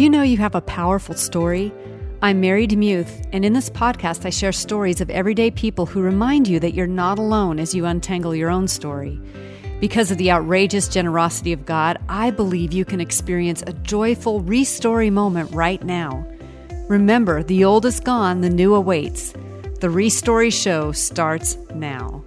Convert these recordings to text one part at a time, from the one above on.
Do you know you have a powerful story? I'm Mary DeMuth, and in this podcast, I share stories of everyday people who remind you that you're not alone as you untangle your own story. Because of the outrageous generosity of God, I believe you can experience a joyful restory moment right now. Remember, the old is gone, the new awaits. The Restory Show starts now.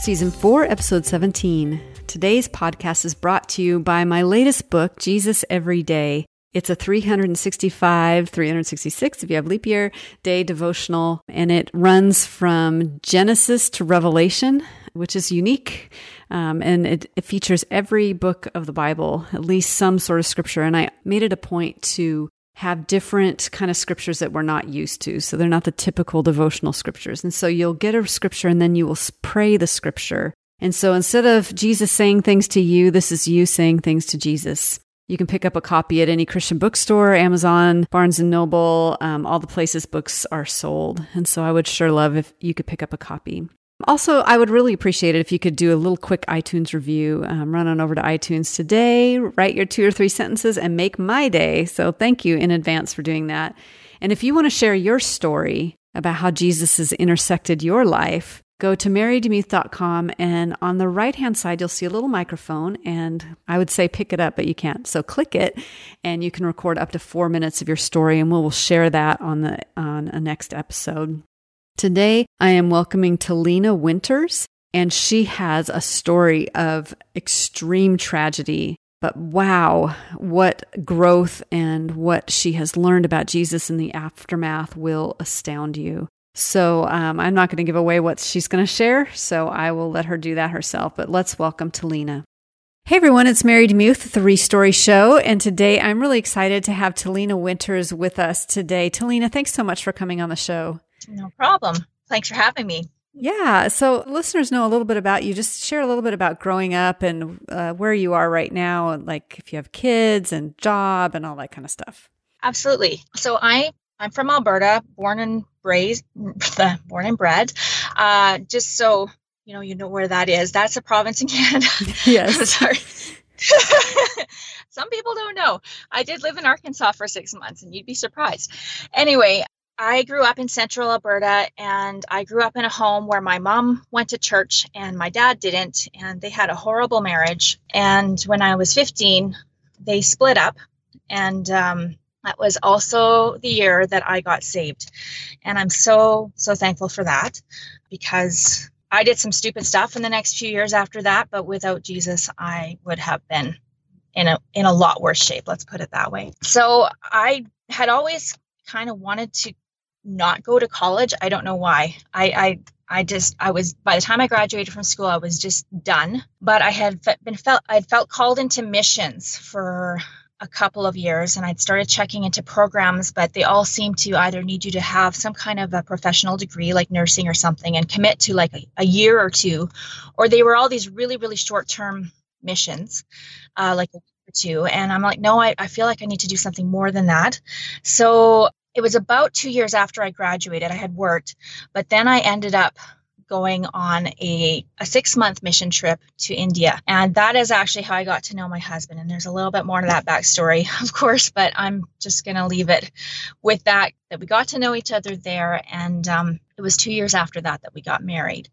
Season 4, Episode 17. Today's podcast is brought to you by my latest book, Jesus Every Day. It's a 366, if you have leap year, day devotional, and it runs from Genesis to Revelation, which is unique, and it features every book of the Bible, at least some sort of scripture, and I made it a point to have different kind of scriptures that we're not used to, so they're not the typical devotional scriptures, and so you'll get a scripture, and then you will pray the scripture, and so instead of Jesus saying things to you, this is you saying things to Jesus. You can pick up a copy at any Christian bookstore, Amazon, Barnes & Noble, all the places books are sold. And so I would sure love if you could pick up a copy. Also, I would really appreciate it if you could do a little quick iTunes review. Run on over to iTunes today, write your 2 or 3 sentences, and make my day. So thank you in advance for doing that. And if you want to share your story about how Jesus has intersected your life, go to marydemuth.com, and on the right-hand side, you'll see a little microphone, and I would say pick it up, but you can't. So click it, and you can record up to 4 minutes of your story, and we'll share that on a next episode. Today, I am welcoming Talena Winters, and she has a story of extreme tragedy. But wow, what growth and what she has learned about Jesus in the aftermath will astound you. So I'm not going to give away what she's going to share, so I will let her do that herself. But let's welcome Talena. Hey everyone, it's Mary DeMuth, The Restory Show, and today I'm really excited to have Talena Winters with us today. Talena, thanks so much for coming on the show. No problem. Thanks for having me. Yeah, so listeners know a little bit about you. Just share a little bit about growing up and where you are right now, like if you have kids and job and all that kind of stuff. Absolutely. So I'm from Alberta, born and bred. Just so you know where that is. That's a province in Canada. Yes. Sorry. Some people don't know. I did live in Arkansas for 6 months, and you'd be surprised. Anyway, I grew up in central Alberta, and I grew up in a home where my mom went to church and my dad didn't, and they had a horrible marriage. And when I was 15, they split up, and that was also the year that I got saved. And I'm so, so thankful for that, because I did some stupid stuff in the next few years after that. But without Jesus, I would have been in a lot worse shape. Let's put it that way. So I had always kind of wanted to not go to college. I don't know why. I was, by the time I graduated from school, I was just done. But I had felt called into missions for a couple of years, and I'd started checking into programs, but they all seemed to either need you to have some kind of a professional degree like nursing or something and commit to like a year or two, or they were all these really, really short-term missions, like a week or two. And I'm like, no, I feel like I need to do something more than that. So it was about 2 years after I graduated, I had worked, but then I ended up going on a 6-month mission trip to India. And that is actually how I got to know my husband. And there's a little bit more to that backstory, of course, but I'm just going to leave it with that we got to know each other there. And it was 2 years after that we got married.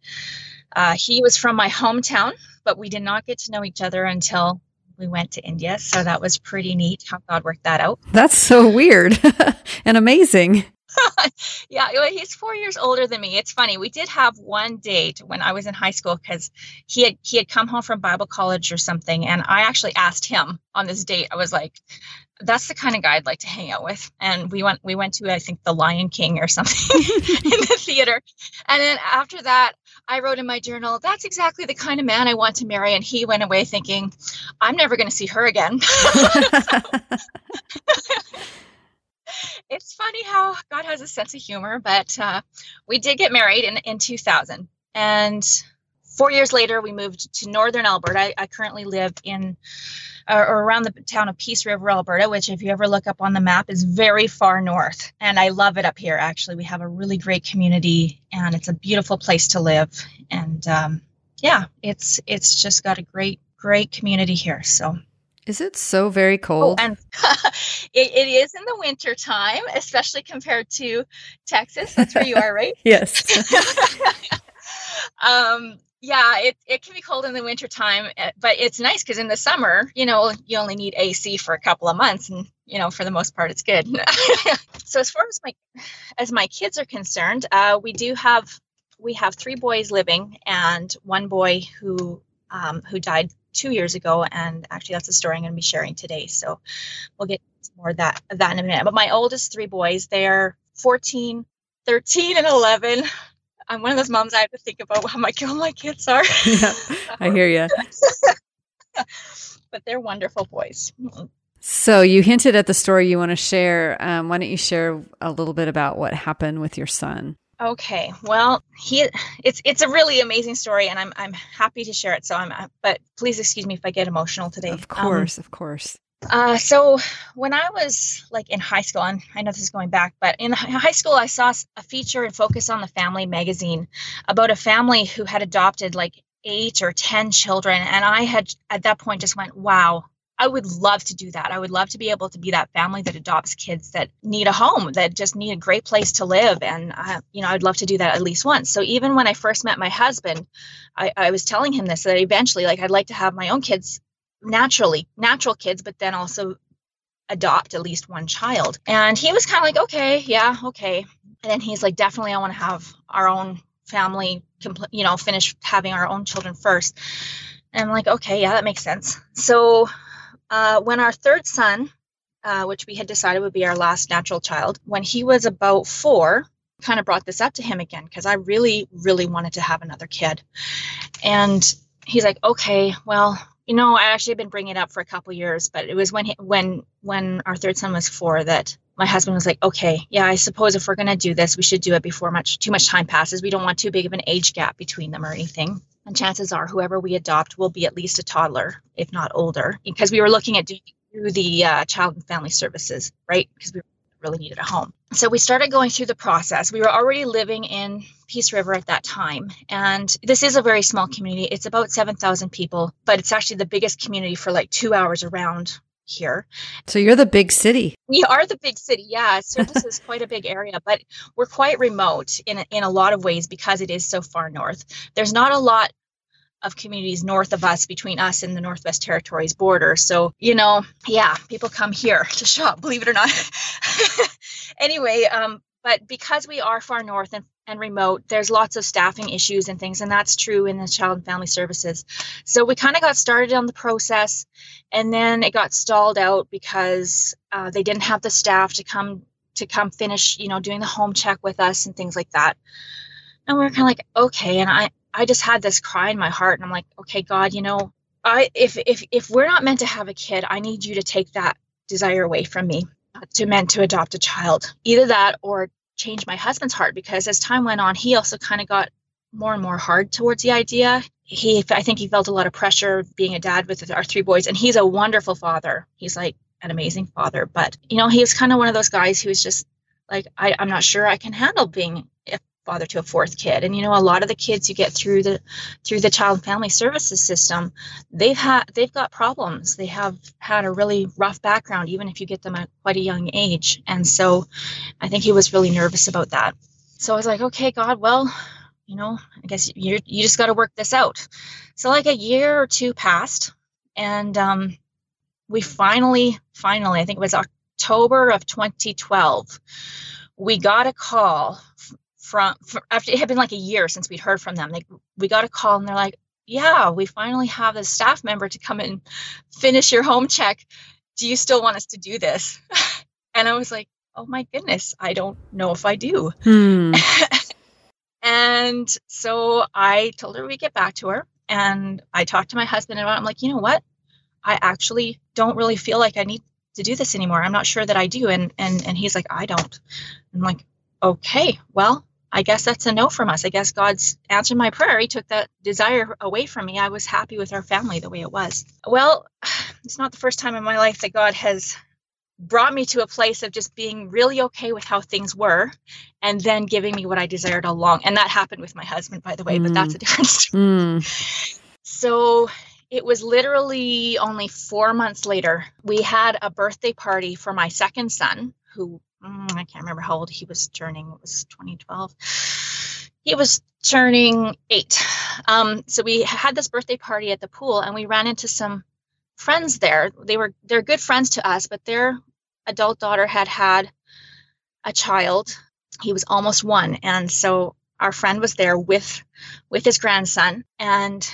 He was from my hometown, but we did not get to know each other until we went to India. So that was pretty neat how God worked that out. That's so weird and amazing. Yeah, he's 4 years older than me. It's funny. We did have one date when I was in high school because he had come home from Bible college or something. And I actually asked him on this date. I was like, that's the kind of guy I'd like to hang out with. And we went to, I think, the Lion King or something in the theater. And then after that, I wrote in my journal, that's exactly the kind of man I want to marry. And he went away thinking, I'm never going to see her again. It's funny how God has a sense of humor, but we did get married in 2000. And 4 years later, we moved to Northern Alberta. I currently live in or around the town of Peace River, Alberta, which if you ever look up on the map is very far north. And I love it up here, actually. We have a really great community, and it's a beautiful place to live. And yeah, it's just got a great, great community here. So Is it so very cold? Oh, and it is in the winter time, especially compared to Texas. That's where you are, right? Yes. Yeah, it can be cold in the winter time, but it's nice because in the summer, you know, you only need AC for a couple of months, and you know, for the most part, it's good. So as far as my kids are concerned, we have three boys living and one boy who died 2 years ago, and actually that's a story I'm going to be sharing today. So we'll get more of that in a minute. But my oldest three boys, they're 14, 13, and 11. I'm one of those moms I have to think about how my kids are. Yeah, I hear you. But they're wonderful boys. So you hinted at the story you want to share. Why don't you share a little bit about what happened with your son? Okay. Well, it's a really amazing story, and I'm happy to share it. So but please excuse me if I get emotional today. Of course, of course. So when I was like in high school, and I know this is going back, but in high school, I saw a feature in Focus on the Family magazine about a family who had adopted like 8 or 10 children. And I had at that point just went, wow, I would love to do that. I would love to be able to be that family that adopts kids that need a home, that just need a great place to live. And, you know, I'd love to do that at least once. So even when I first met my husband, I was telling him this, that eventually, like, I'd like to have my own kids natural kids, but then also adopt at least one child. And he was kind of like, okay, yeah, okay. And then he's like, definitely, I want to have our own family, you know, finish having our own children first. And I'm like, okay, yeah, that makes sense. So when our third son, which we had decided would be our last natural child, when he was about 4, kind of brought this up to him again, because I really, really wanted to have another kid. And he's like, okay, well, you know, I actually had been bringing it up for a couple of years, but it was when our third son was 4 that my husband was like, okay, yeah, I suppose if we're going to do this, we should do it before too much time passes. We don't want too big of an age gap between them or anything. And chances are whoever we adopt will be at least a toddler, if not older, because we were looking at doing the Child and Family Services, right? Because we really needed a home. So we started going through the process. We were already living in Peace River at that time. And this is a very small community. It's about 7,000 people, but it's actually the biggest community for like 2 hours around here. So you're the big city. We are the big city. Yeah. So this is quite a big area, but we're quite remote in a lot of ways because it is so far north. There's not a lot of communities north of us between us and the Northwest Territories border. So, you know, yeah, people come here to shop, believe it or not. Anyway, but because we are far north and remote, there's lots of staffing issues and things, and that's true in the Child and Family Services. So we kind of got started on the process, and then it got stalled out because they didn't have the staff to come finish, you know, doing the home check with us and things like that. And we were kind of like, okay, and I just had this cry in my heart, and I'm like, okay, God, you know, if we're not meant to have a kid, I need you to take that desire away from me to adopt a child, either that or change my husband's heart. Because as time went on, he also kind of got more and more hard towards the idea. I think he felt a lot of pressure being a dad with our three boys, and he's a wonderful father. He's like an amazing father, but you know, he was kind of one of those guys who was just like, I'm not sure I can handle being father to a 4th kid. And you know, a lot of the kids you get through the Child and Family Services system, they've got problems. They have had a really rough background, even if you get them at quite a young age. And so I think he was really nervous about that. So I was like, okay, God, well, you know, I guess you just got to work this out. So like a year or two passed, and we finally, I think it was October of 2012, we got a call from after it had been like a year since we'd heard from them. We got a call, and they're like, yeah, we finally have a staff member to come and finish your home check. Do you still want us to do this? And I was like, oh my goodness, I don't know if I do. And so I told her we'd get back to her, and I talked to my husband about it. I'm like, you know what? I actually don't really feel like I need to do this anymore. I'm not sure that I do. And he's like, I don't. I'm like, okay, well, I guess that's a no from us. I guess God's answered my prayer. He took that desire away from me. I was happy with our family the way it was. Well, it's not the first time in my life that God has brought me to a place of just being really okay with how things were and then giving me what I desired all along. And that happened with my husband, by the way, but that's a different story. So It was literally only 4 months later. We had a birthday party for my second son, who I can't remember how old he was turning. It was 2012. He was turning 8. So we had this birthday party at the pool, and we ran into some friends there. They're good friends to us, but their adult daughter had a child. He was almost 1, and so our friend was there with his grandson, and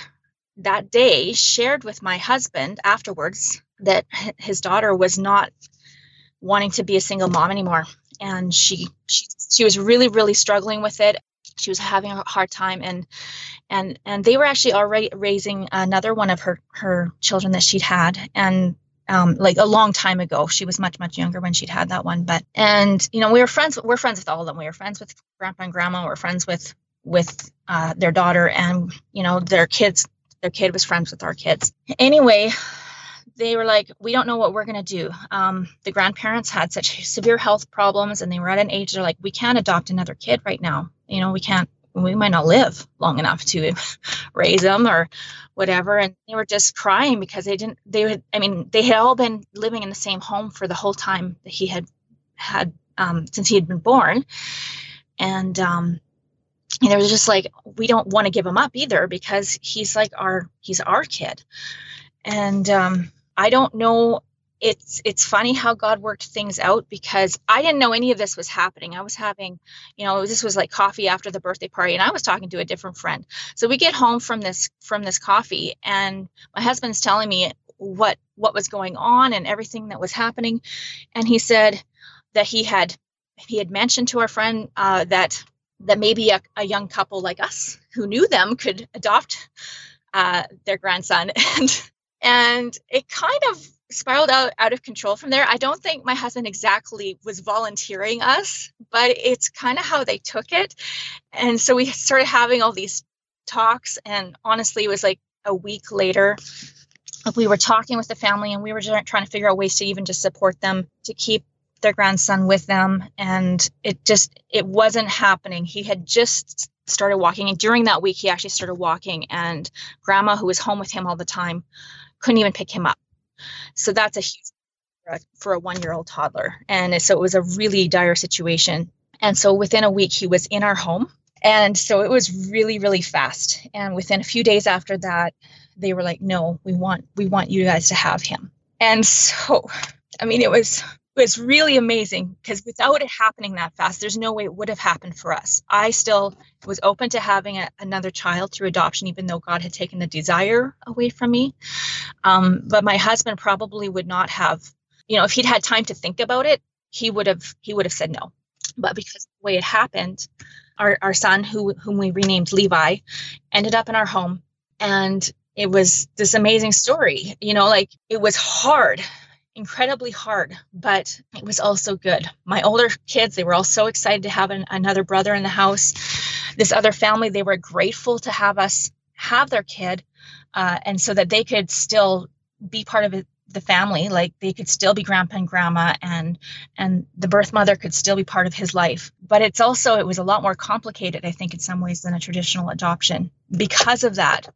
that day shared with my husband afterwards that his daughter was not wanting to be a single mom anymore, and she was really, really struggling with it. She was having a hard time, and they were actually already raising another one of her children that she'd had, and like a long time ago. She was much, much younger when she'd had that one. But, and you know, we're friends with all of them. We were friends with grandpa and grandma. We were friends with their daughter, and you know, their kid was friends with our kids. Anyway, they were like, we don't know what we're going to do. The grandparents had such severe health problems, and they were at an age, they're like, we can't adopt another kid right now. You know, we might not live long enough to raise them or whatever. And they were just crying because they had all been living in the same home for the whole time that he had since he had been born. And it was just like, we don't want to give him up either, because he's our kid. And, I don't know. It's funny how God worked things out, because I didn't know any of this was happening. I was having, you know, this was like coffee after the birthday party, and I was talking to a different friend. So we get home from this coffee, and my husband's telling me what was going on and everything that was happening. And he said that he had mentioned to our friend, that maybe a young couple like us who knew them could adopt, their grandson. And it kind of spiraled out of control from there. I don't think my husband exactly was volunteering us, but it's kind of how they took it. And so we started having all these talks, and honestly, it was like a week later, we were talking with the family, and we were just trying to figure out ways to even just support them, to keep their grandson with them. And it wasn't happening. He had just started walking, and during that week, he actually started walking, and grandma, who was home with him all the time, couldn't even pick him up. So that's a huge for a 1-year-old toddler. And so it was a really dire situation. And so within a week, he was in our home. And so it was really, really fast. And within a few days after that, they were like, no, we want you guys to have him. And so, I mean, it was really amazing, because without it happening that fast, there's no way it would have happened for us. I still was open to having another child through adoption, even though God had taken the desire away from me. But my husband probably would not have, you know, if he'd had time to think about it, he would have said no. But because of the way it happened, our son, whom we renamed Levi, ended up in our home. And it was this amazing story, you know, like it was hard, incredibly hard, but it was also good. My older kids, they were all so excited to have another brother in the house. This other family, they were grateful to have us have their kid, and so that they could still be part of the family. Like they could still be grandpa and grandma, and the birth mother could still be part of his life. But it was a lot more complicated, I think, in some ways than a traditional adoption. Because of that,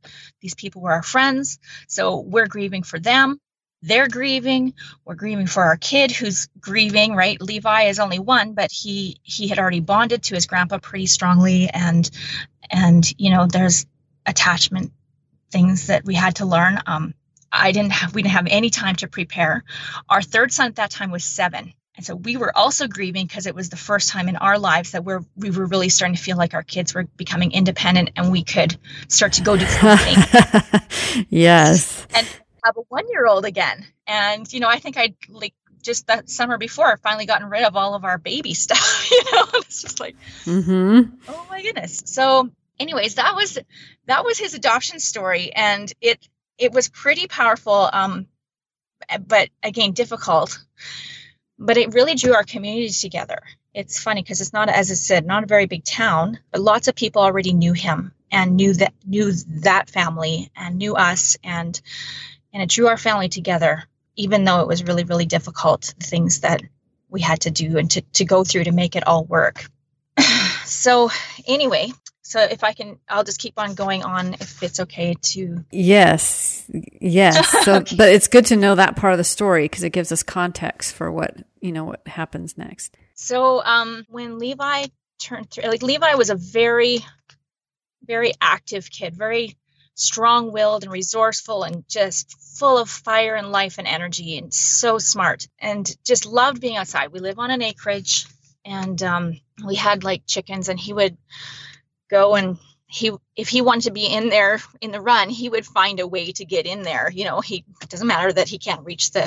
these people were our friends, so we're grieving for them. They're grieving. We're grieving for our kid, who's grieving, right? Levi is only 1, but he had already bonded to his grandpa pretty strongly. And, you know, there's attachment things that we had to learn. We didn't have any time to prepare. Our third son at that time was 7. And so we were also grieving, because it was the first time in our lives that we were really starting to feel like our kids were becoming independent, and we could start to go do things. Yes. And have a 1-year-old again. And, you know, I think I'd like just that summer before finally gotten rid of all of our baby stuff, you know, it's just like, Oh my goodness. So anyways, that was his adoption story. And it was pretty powerful. But again, difficult, but it really drew our community together. It's funny, because it's not, as I said, not a very big town, but lots of people already knew him and knew that family and knew us. And it drew our family together, even though it was really, really difficult, the things that we had to do and to go through to make it all work. So anyway, So if I can, I'll just keep on going on if it's okay to. Yes. So, okay. But it's good to know that part of the story because it gives us context for what happens next. So when Levi turned three, Levi was a very, very active kid, very strong-willed and resourceful and just full of fire and life and energy and so smart and just loved being outside. We live on an acreage and we had chickens, and he would go and if he wanted to be in there in the run, he would find a way to get in there. It doesn't matter that he can't reach the,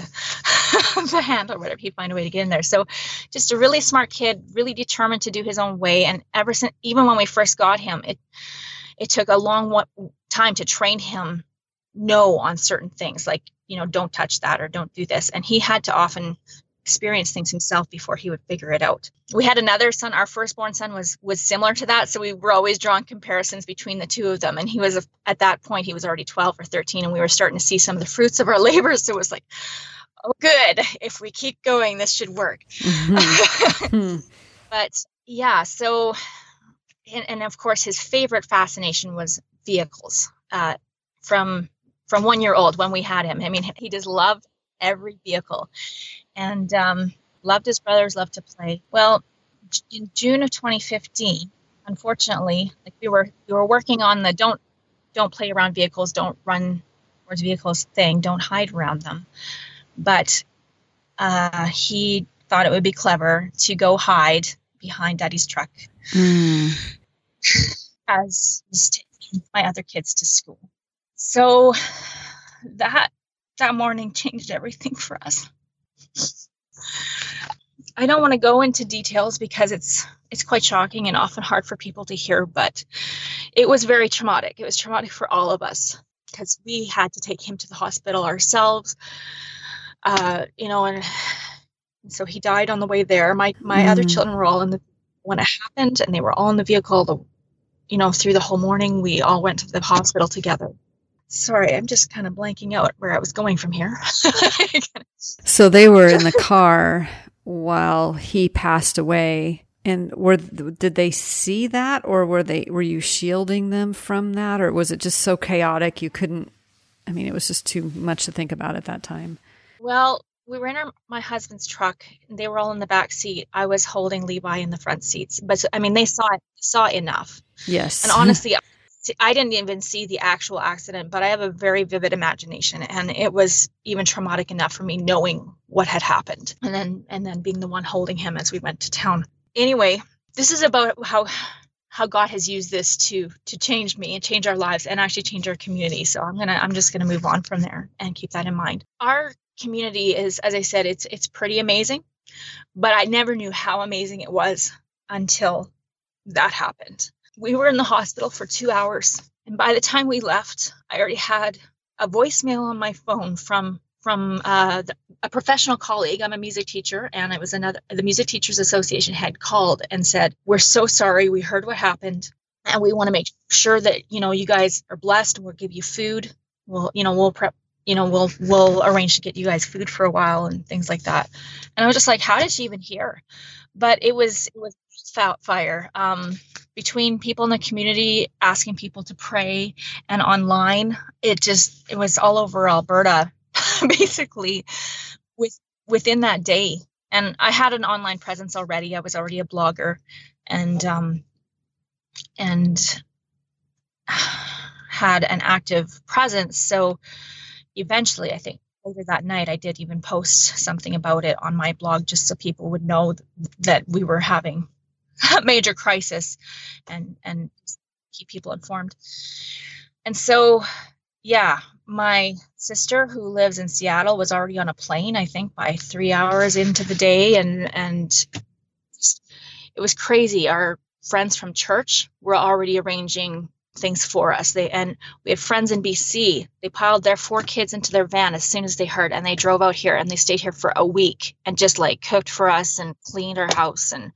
the handle or whatever, he'd find a way to get in there. So just a really smart kid, really determined to do his own way. And ever since, even when we first got him, it took a long time to train him on certain things, don't touch that or don't do this. And he had to often experience things himself before he would figure it out. We had another son. Our firstborn son was similar to that. So we were always drawing comparisons between the two of them. And he was, at that point, he was already 12 or 13, and we were starting to see some of the fruits of our labors. So it was oh, good. If we keep going, this should work. Mm-hmm. But yeah, so, and of course, his favorite fascination was vehicles from 1 year old when we had him. I mean, he just loved every vehicle. And loved his brothers, loved to play. Well, in June of 2015, unfortunately, we were working on the don't play around vehicles, don't run towards vehicles thing, don't hide around them. But he thought it would be clever to go hide behind Daddy's truck as he's taking my other kids to school. So that morning changed everything for us. I don't want to go into details because it's quite shocking and often hard for people to hear, but it was very traumatic. It was traumatic for all of us because we had to take him to the hospital ourselves, and so he died on the way there. My other children were all in the, when it happened, and they were all in the vehicle, through the whole morning. We all went to the hospital together. Sorry, I'm just kind of blanking out where I was going from here. So they were in the car while he passed away, and did they see that, or were you shielding them from that, or was it just so chaotic you couldn't? I mean, it was just too much to think about at that time. Well, we were in my husband's truck, and they were all in the back seat. I was holding Levi in the front seats, but I mean, they saw enough. Yes, and honestly. I didn't even see the actual accident, but I have a very vivid imagination, and it was even traumatic enough for me knowing what had happened and then being the one holding him as we went to town. Anyway, this is about how God has used this to change me and change our lives and actually change our community. So I'm just going to move on from there and keep that in mind. Our community is, as I said, it's pretty amazing, but I never knew how amazing it was until that happened. We were in the hospital for 2 hours, and by the time we left, I already had a voicemail on my phone from a professional colleague. I'm a music teacher, and it was the Music Teachers Association had called and said, "We're so sorry. We heard what happened, and we want to make sure that you guys are blessed. We'll give you food. We'll prep. We'll arrange to get you guys food for a while and things like that." And I was just like, "How did she even hear?" But it was fire. Between people in the community asking people to pray and online, it was all over Alberta, basically, within that day. And I had an online presence already. I was already a blogger, and had an active presence. So eventually, I think later that night, I did even post something about it on my blog, just so people would know that we were having major crisis and keep people informed. And so, yeah, my sister who lives in Seattle was already on a plane, I think by 3 hours into the day. And it was crazy. Our friends from church were already arranging things for us. We had friends in BC. They piled their 4 kids into their van as soon as they heard, and they drove out here, and they stayed here for a week and just cooked for us and cleaned our house and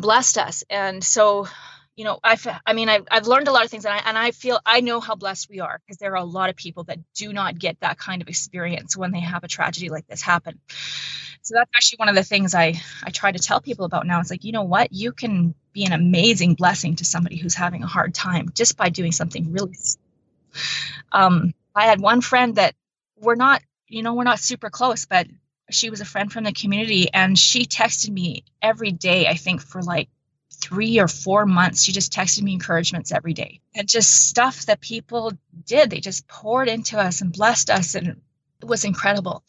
blessed us. And so, I've learned a lot of things, and I feel, I know how blessed we are, because there are a lot of people that do not get that kind of experience when they have a tragedy like this happen. So that's actually one of the things I try to tell people about now. It's you know what, you can be an amazing blessing to somebody who's having a hard time just by doing something really simple. I had one friend that we're not super close, but she was a friend from the community, and she texted me every day, I think for like 3 or 4 months. She just texted me encouragements every day and just stuff that people did. They just poured into us and blessed us, and it was incredible.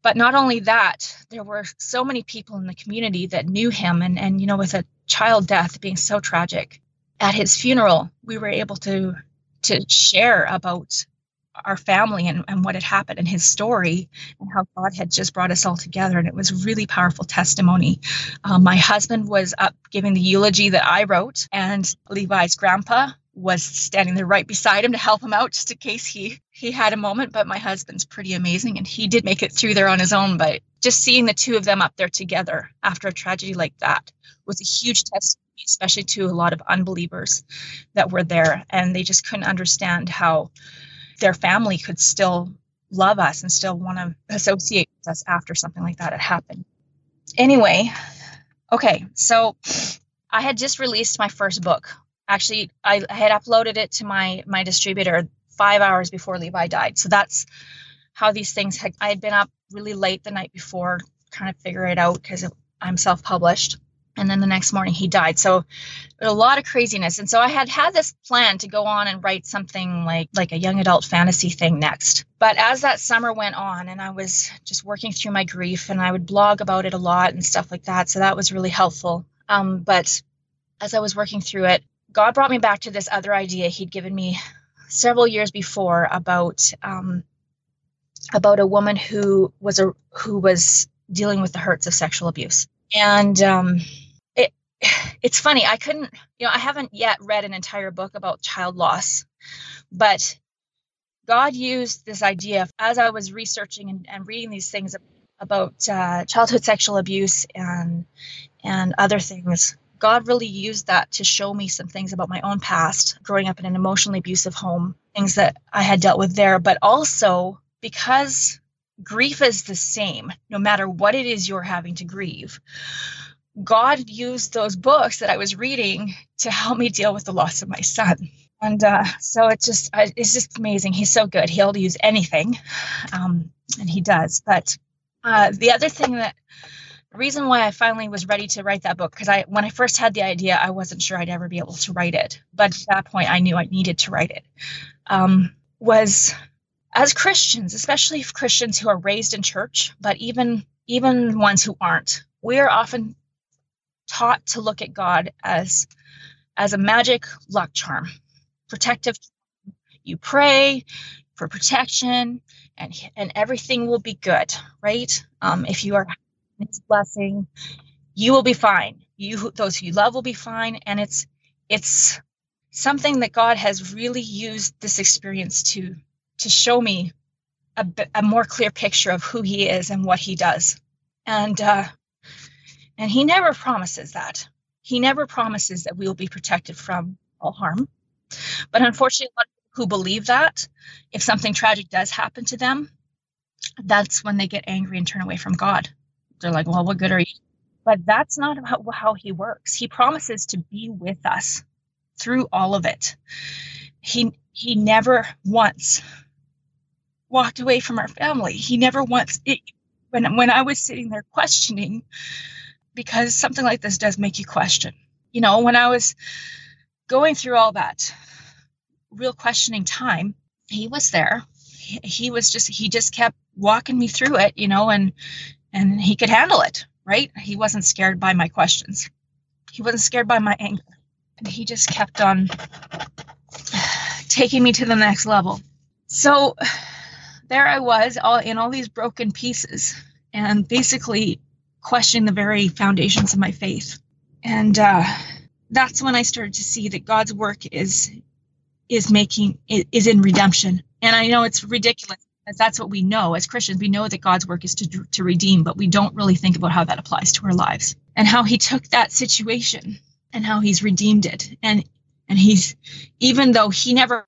But not only that, there were so many people in the community that knew him, and you know, with a child death being so tragic, at his funeral, we were able to share about our family and what had happened and his story and how God had just brought us all together. And it was a really powerful testimony. My husband was up giving the eulogy that I wrote, and Levi's grandpa was standing there right beside him to help him out just in case he had a moment. But my husband's pretty amazing, and he did make it through there on his own. But just seeing the two of them up there together after a tragedy like that was a huge testimony, especially to a lot of unbelievers that were there. And they just couldn't understand how their family could still love us and still want to associate with us after something like that had happened. Anyway, okay, so I had just released my first book. Actually, I had uploaded it to my distributor 5 hours before Levi died. So that's how these things had. I had been up really late the night before, kind of figure it out because I'm self-published. And then the next morning he died. So a lot of craziness. And so I had this plan to go on and write something like a young adult fantasy thing next. But as that summer went on and I was just working through my grief, and I would blog about it a lot and stuff like that. So that was really helpful. But as I was working through it, God brought me back to this other idea he'd given me several years before about a woman who was dealing with the hurts of sexual abuse. And it's funny, I couldn't, you know, I haven't yet read an entire book about child loss, but God used this idea as I was researching and reading these things about childhood sexual abuse and other things. God really used that to show me some things about my own past, growing up in an emotionally abusive home, things that I had dealt with there, but also because grief is the same, no matter what it is you're having to grieve. God used those books that I was reading to help me deal with the loss of my son. And so it's just amazing. He's so good. He'll use anything, and he does. But the other thing the reason why I finally was ready to write that book, because when I first had the idea, I wasn't sure I'd ever be able to write it. But at that point, I knew I needed to write it, was as Christians, especially Christians who are raised in church, but even ones who aren't, we are often taught to look at God as a magic luck charm, protective. You pray for protection, and everything will be good, right? If you are in His blessing, you will be fine. Those who you love will be fine, and it's something that God has really used this experience to show me a more clear picture of who He is and what He does. And He never promises that. He never promises that we will be protected from all harm. But unfortunately, a lot of people who believe that, if something tragic does happen to them, that's when they get angry and turn away from God. They're like, well, what good are you? But that's not how He works. He promises to be with us through all of it. He never once walked away from our family. He never once, when I was sitting there questioning, because something like this does make you question, you know, when I was going through all that real questioning time, He was there. He just kept walking me through it, you know, and He could handle it, right? He wasn't scared by my questions. He wasn't scared by my anger. And He just kept on taking me to the next level. So there I was, all in all these broken pieces, and basically questioning the very foundations of my faith. And that's when I started to see that God's work is in redemption. And I know it's ridiculous, because that's what we know as Christians. We know that God's work is to redeem, but we don't really think about how that applies to our lives and how He took that situation and how He's redeemed it. And He's, even though he never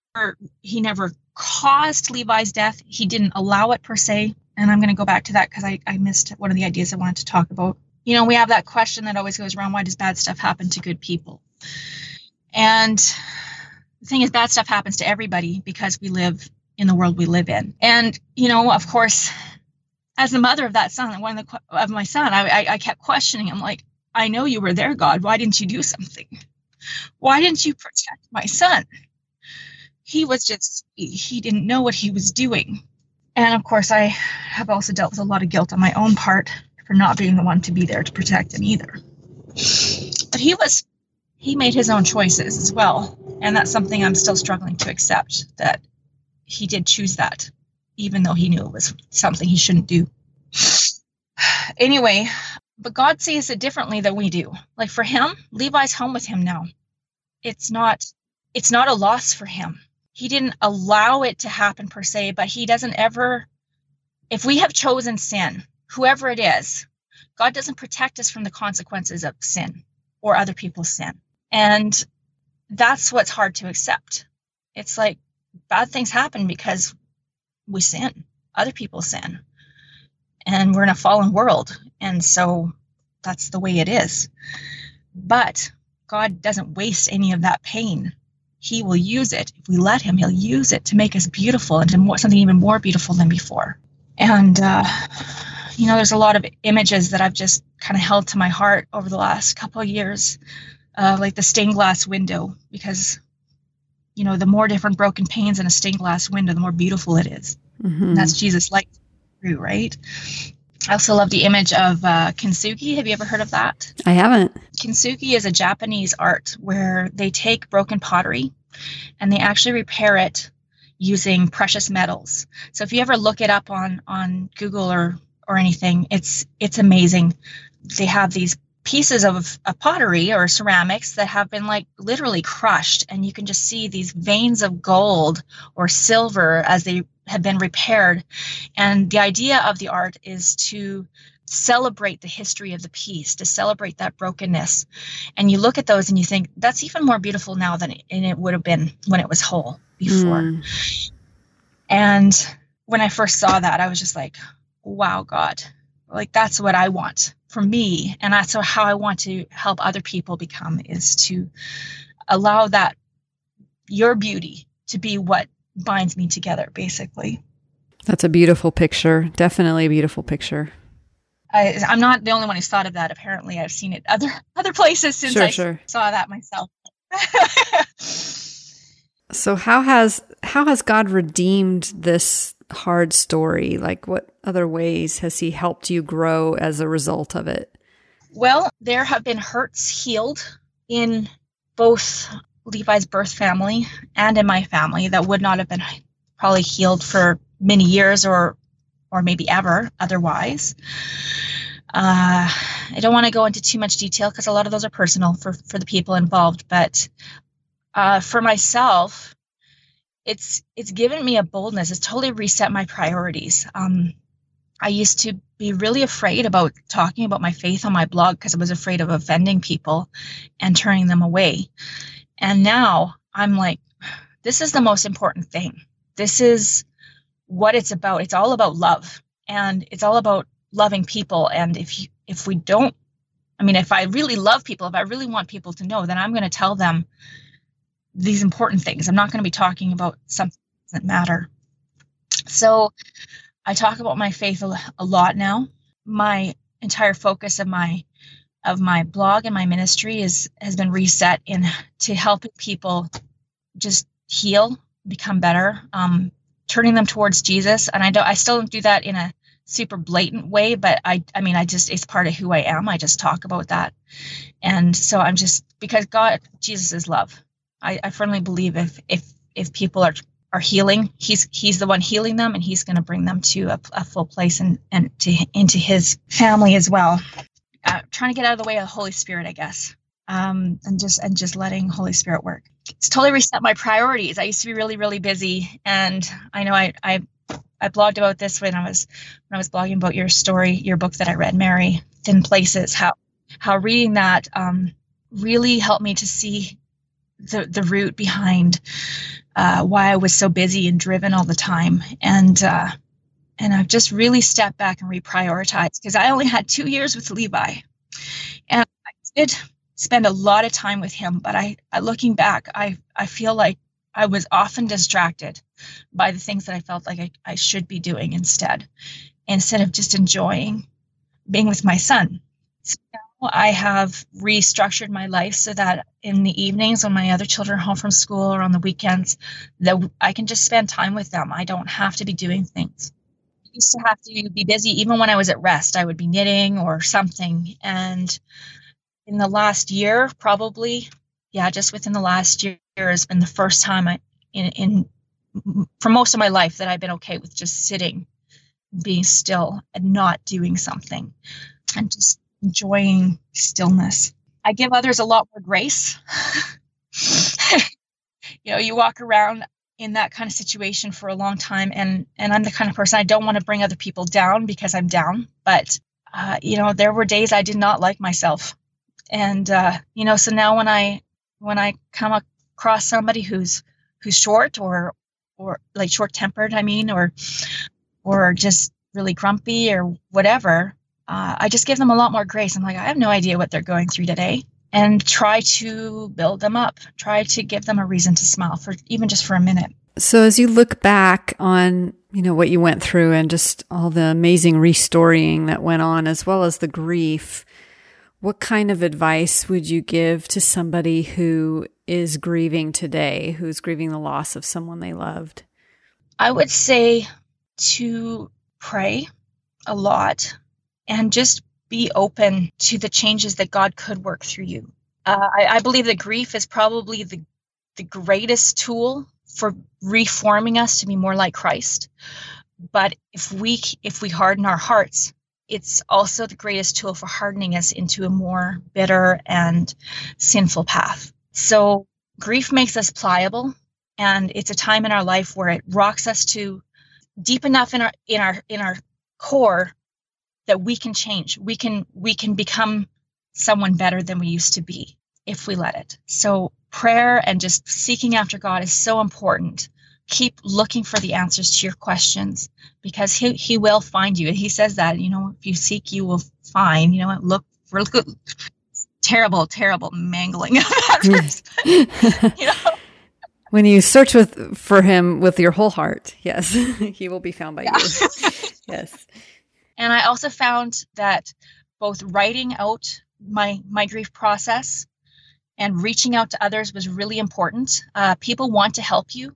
caused Levi's death, He didn't allow it per se. And I'm going to go back to that because I missed one of the ideas I wanted to talk about. you know, we have that question that always goes around, why does bad stuff happen to good people? And the thing is, bad stuff happens to everybody because we live in the world we live in. And, you know, of course, as the mother of that son, of my son, I kept questioning him, like, I know you were there, God. Why didn't you do something? Why didn't you protect my son? He was just, he didn't know what he was doing. And of course, I have also dealt with a lot of guilt on my own part for not being the one to be there to protect him either. But he made his own choices as well. And that's something I'm still struggling to accept, that he did choose that, even though he knew it was something he shouldn't do. Anyway, but God sees it differently than we do. Like for him, Levi's home with him now. It's not a loss for him. He didn't allow it to happen per se, but he doesn't ever, if we have chosen sin, whoever it is, God doesn't protect us from the consequences of sin or other people's sin. And that's what's hard to accept. It's like bad things happen because we sin, other people sin, and we're in a fallen world. And so that's the way it is. But God doesn't waste any of that pain. He will use it. If we let him, he'll use it to make us beautiful and to something even more beautiful than before. And, you know, there's a lot of images that I've just kind of held to my heart over the last couple of years, like the stained glass window, because, you know, the more different broken panes in a stained glass window, the more beautiful it is. Mm-hmm. That's Jesus' light through, right? I also love the image of Kintsugi. Have you ever heard of that? I haven't. Kintsugi is a Japanese art where they take broken pottery and they actually repair it using precious metals. So if you ever look it up on Google or anything, it's amazing. They have these pieces of pottery or ceramics that have been like literally crushed, and you can just see these veins of gold or silver as they have been repaired. And the idea of the art is to celebrate the history of the piece, to celebrate that brokenness. And you look at those and you think, that's even more beautiful now than it would have been when it was whole before. Mm. And when I first saw that, I was just like, wow, God, like that's what I want for me. And that's how I want to help other people become, is to allow that your beauty to be what binds me together, basically. That's a beautiful picture. Definitely a beautiful picture. I'm not the only one who's thought of that. Apparently, I've seen it other places since I saw that myself. So how has God redeemed this hard story? Like, what other ways has he helped you grow as a result of it? Well, there have been hurts healed in both Levi's birth family and in my family that would not have been probably healed for many years or maybe ever otherwise. I don't want to go into too much detail because a lot of those are personal for the people involved. But for myself, it's given me a boldness. It's totally reset my priorities. I used to be really afraid about talking about my faith on my blog because I was afraid of offending people and turning them away. And now I'm like, this is the most important thing. This is what it's about. It's all about love, and it's all about loving people. And if I really love people, if I really want people to know, then I'm going to tell them these important things. I'm not going to be talking about something that doesn't matter. So I talk about my faith a lot now. My entire focus of my blog and my ministry has been reset to helping people just heal, become better, turning them towards Jesus. And I still don't do that in a super blatant way, but I mean, it's part of who I am. I just talk about that. And so I'm just, because Jesus is love. I firmly believe if people are healing, he's the one healing them, and he's going to bring them to a full place and into his family as well. Trying to get out of the way of the Holy Spirit, I guess. And just letting Holy Spirit work. It's totally reset my priorities. I used to be really, really busy, and I know I blogged about this when I was blogging about your book that I read, Mary, Thin Places. How reading that really helped me to see the root behind why I was so busy and driven all the time, and I've just really stepped back and reprioritized, because I only had 2 years with Levi. did spend a lot of time with him, but looking back, I feel like I was often distracted by the things that I felt like I should be doing instead of just enjoying being with my son. So now I have restructured my life so that in the evenings when my other children are home from school or on the weekends, that I can just spend time with them. I don't have to be doing things. I used to have to be busy even when I was at rest. I would be knitting or something. And in the last year, probably, yeah, just within the last year has been the first time for most of my life that I've been okay with just sitting, being still and not doing something and just enjoying stillness. I give others a lot more grace. You know, you walk around in that kind of situation for a long time, and I'm the kind of person, I don't want to bring other people down because I'm down, but you know, there were days I did not like myself. And you know, so now when I come across somebody who's short or like short-tempered, or just really grumpy or whatever, I just give them a lot more grace. I'm like, I have no idea what they're going through today, and try to build them up, try to give them a reason to smile for even just for a minute. So as you look back on, you know, what you went through and just all the amazing restoring that went on, as well as the grief, what kind of advice would you give to somebody who is grieving today, who's grieving the loss of someone they loved? I would say to pray a lot and just be open to the changes that God could work through you. I believe that grief is probably the greatest tool for reforming us to be more like Christ. But if we harden our hearts, it's also the greatest tool for hardening us into a more bitter and sinful path. So grief makes us pliable, and it's a time in our life where it rocks us to deep enough in our core that we can change. We can become someone better than we used to be if we let it. So prayer and just seeking after God is so important. Keep looking for the answers to your questions, because he will find you. And he says that, you know, if you seek, you will find. You know, look terrible mangling of that verse. You know? When you search for him with your whole heart, yes, he will be found by you. Yes. And I also found that both writing out my grief process and reaching out to others was really important. People want to help you,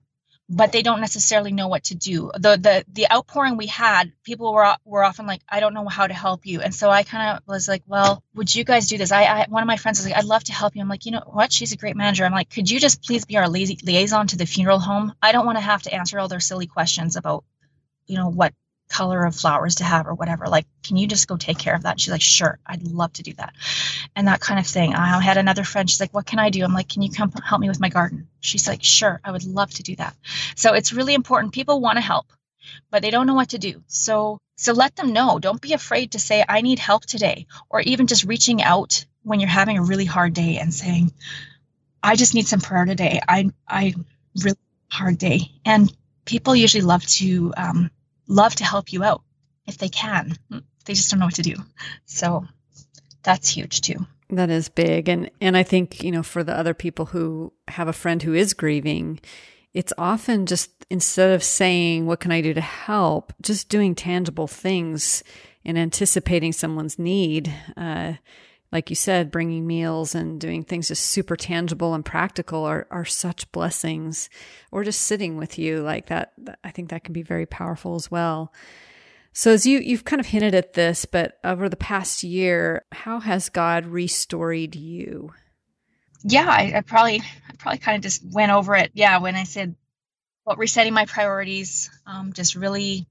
but they don't necessarily know what to do. The outpouring we had, people were often like, I don't know how to help you. And so I kind of was like, well, would you guys do this? One of my friends was like, I'd love to help you. I'm like, you know what? She's a great manager. I'm like, could you just please be our liaison to the funeral home? I don't want to have to answer all their silly questions about, you know, what color of flowers to have or whatever. Like, can you just go take care of that? And she's like, sure, I'd love to do that. And that kind of thing. I had another friend, she's like, what can I do? I'm like, can you come help me with my garden? She's like, sure, I would love to do that. So it's really important. People want to help, but they don't know what to do. So let them know. Don't be afraid to say, I need help today. Or even just reaching out when you're having a really hard day and saying, I just need some prayer today. I really hard day. And people usually love to help you out if they can. They just don't know what to do. So that's huge too. That is big. And I think, you know, for the other people who have a friend who is grieving, it's often just, instead of saying, what can I do to help? Just doing tangible things and anticipating someone's need. Like you said, bringing meals and doing things just super tangible and practical are such blessings. Or just sitting with you like that, I think that can be very powerful as well. So as you've kind of hinted at this, but over the past year, how has God restored you? Yeah, I probably kind of just went over it. Yeah, when I said about resetting my priorities, just really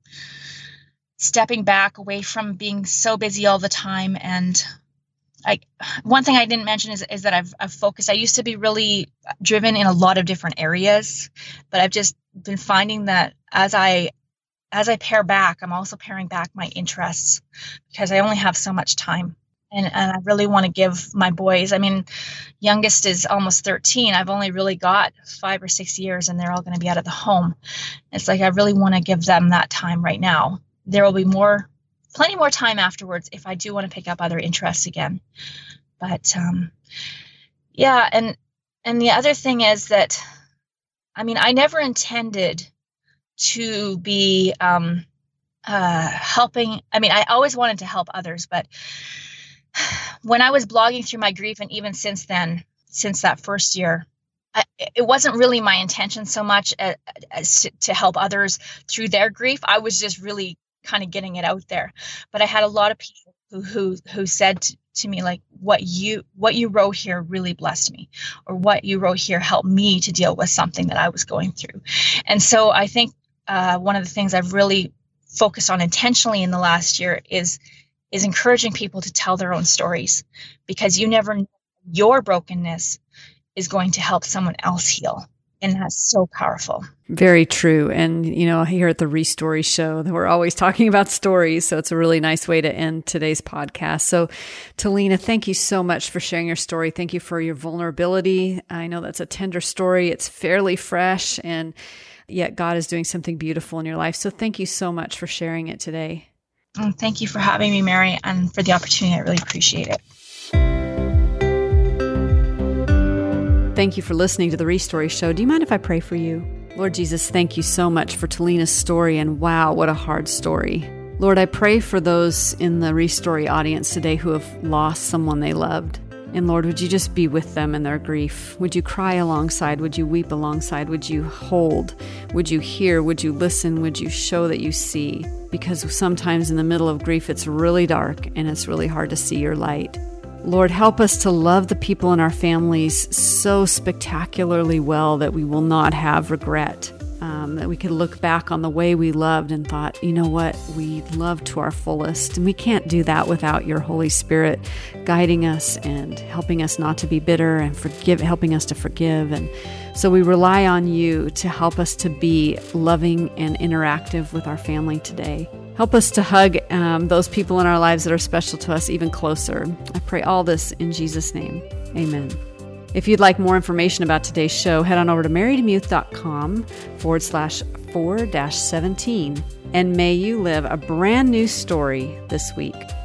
stepping back away from being so busy all the time. And one thing I didn't mention is that I've focused. I used to be really driven in a lot of different areas, but I've just been finding that as I pare back, I'm also paring back my interests, because I only have so much time, and I really want to give my boys. I mean, youngest is almost 13. I've only really got 5 or 6 years, and they're all going to be out of the home. It's like I really want to give them that time right now. There will be plenty more time afterwards if I do want to pick up other interests again. But yeah, and the other thing is that, I mean, I never intended to be helping. I mean, I always wanted to help others, but when I was blogging through my grief, and even since then, since that first year, it wasn't really my intention so much as to help others through their grief. I was just really kind of getting it out there. But I had a lot of people who said to me, like, what you wrote here really blessed me, or what you wrote here helped me to deal with something that I was going through. And so I think one of the things I've really focused on intentionally in the last year is encouraging people to tell their own stories, because you never know, your brokenness is going to help someone else heal. And that's so powerful. Very true. And, you know, here at the Restory Show, we're always talking about stories. So it's a really nice way to end today's podcast. So, Talena, thank you so much for sharing your story. Thank you for your vulnerability. I know that's a tender story. It's fairly fresh, and yet God is doing something beautiful in your life. So thank you so much for sharing it today. And thank you for having me, Mary, and for the opportunity. I really appreciate it. Thank you for listening to The Restory Show. Do you mind if I pray for you? Lord Jesus, thank you so much for Talena's story, and wow, what a hard story. Lord, I pray for those in the Restory audience today who have lost someone they loved. And Lord, would you just be with them in their grief? Would you cry alongside? Would you weep alongside? Would you hold? Would you hear? Would you listen? Would you show that you see? Because sometimes in the middle of grief, it's really dark and it's really hard to see your light. Lord, help us to love the people in our families so spectacularly well that we will not have regret, that we can look back on the way we loved and thought, you know what, we loved to our fullest. And we can't do that without your Holy Spirit guiding us and helping us not to be bitter, and helping us to forgive. And so we rely on you to help us to be loving and interactive with our family today. Help us to hug those people in our lives that are special to us even closer. I pray all this in Jesus' name. Amen. If you'd like more information about today's show, head on over to marydemuth.com/4-17. And may you live a brand new story this week.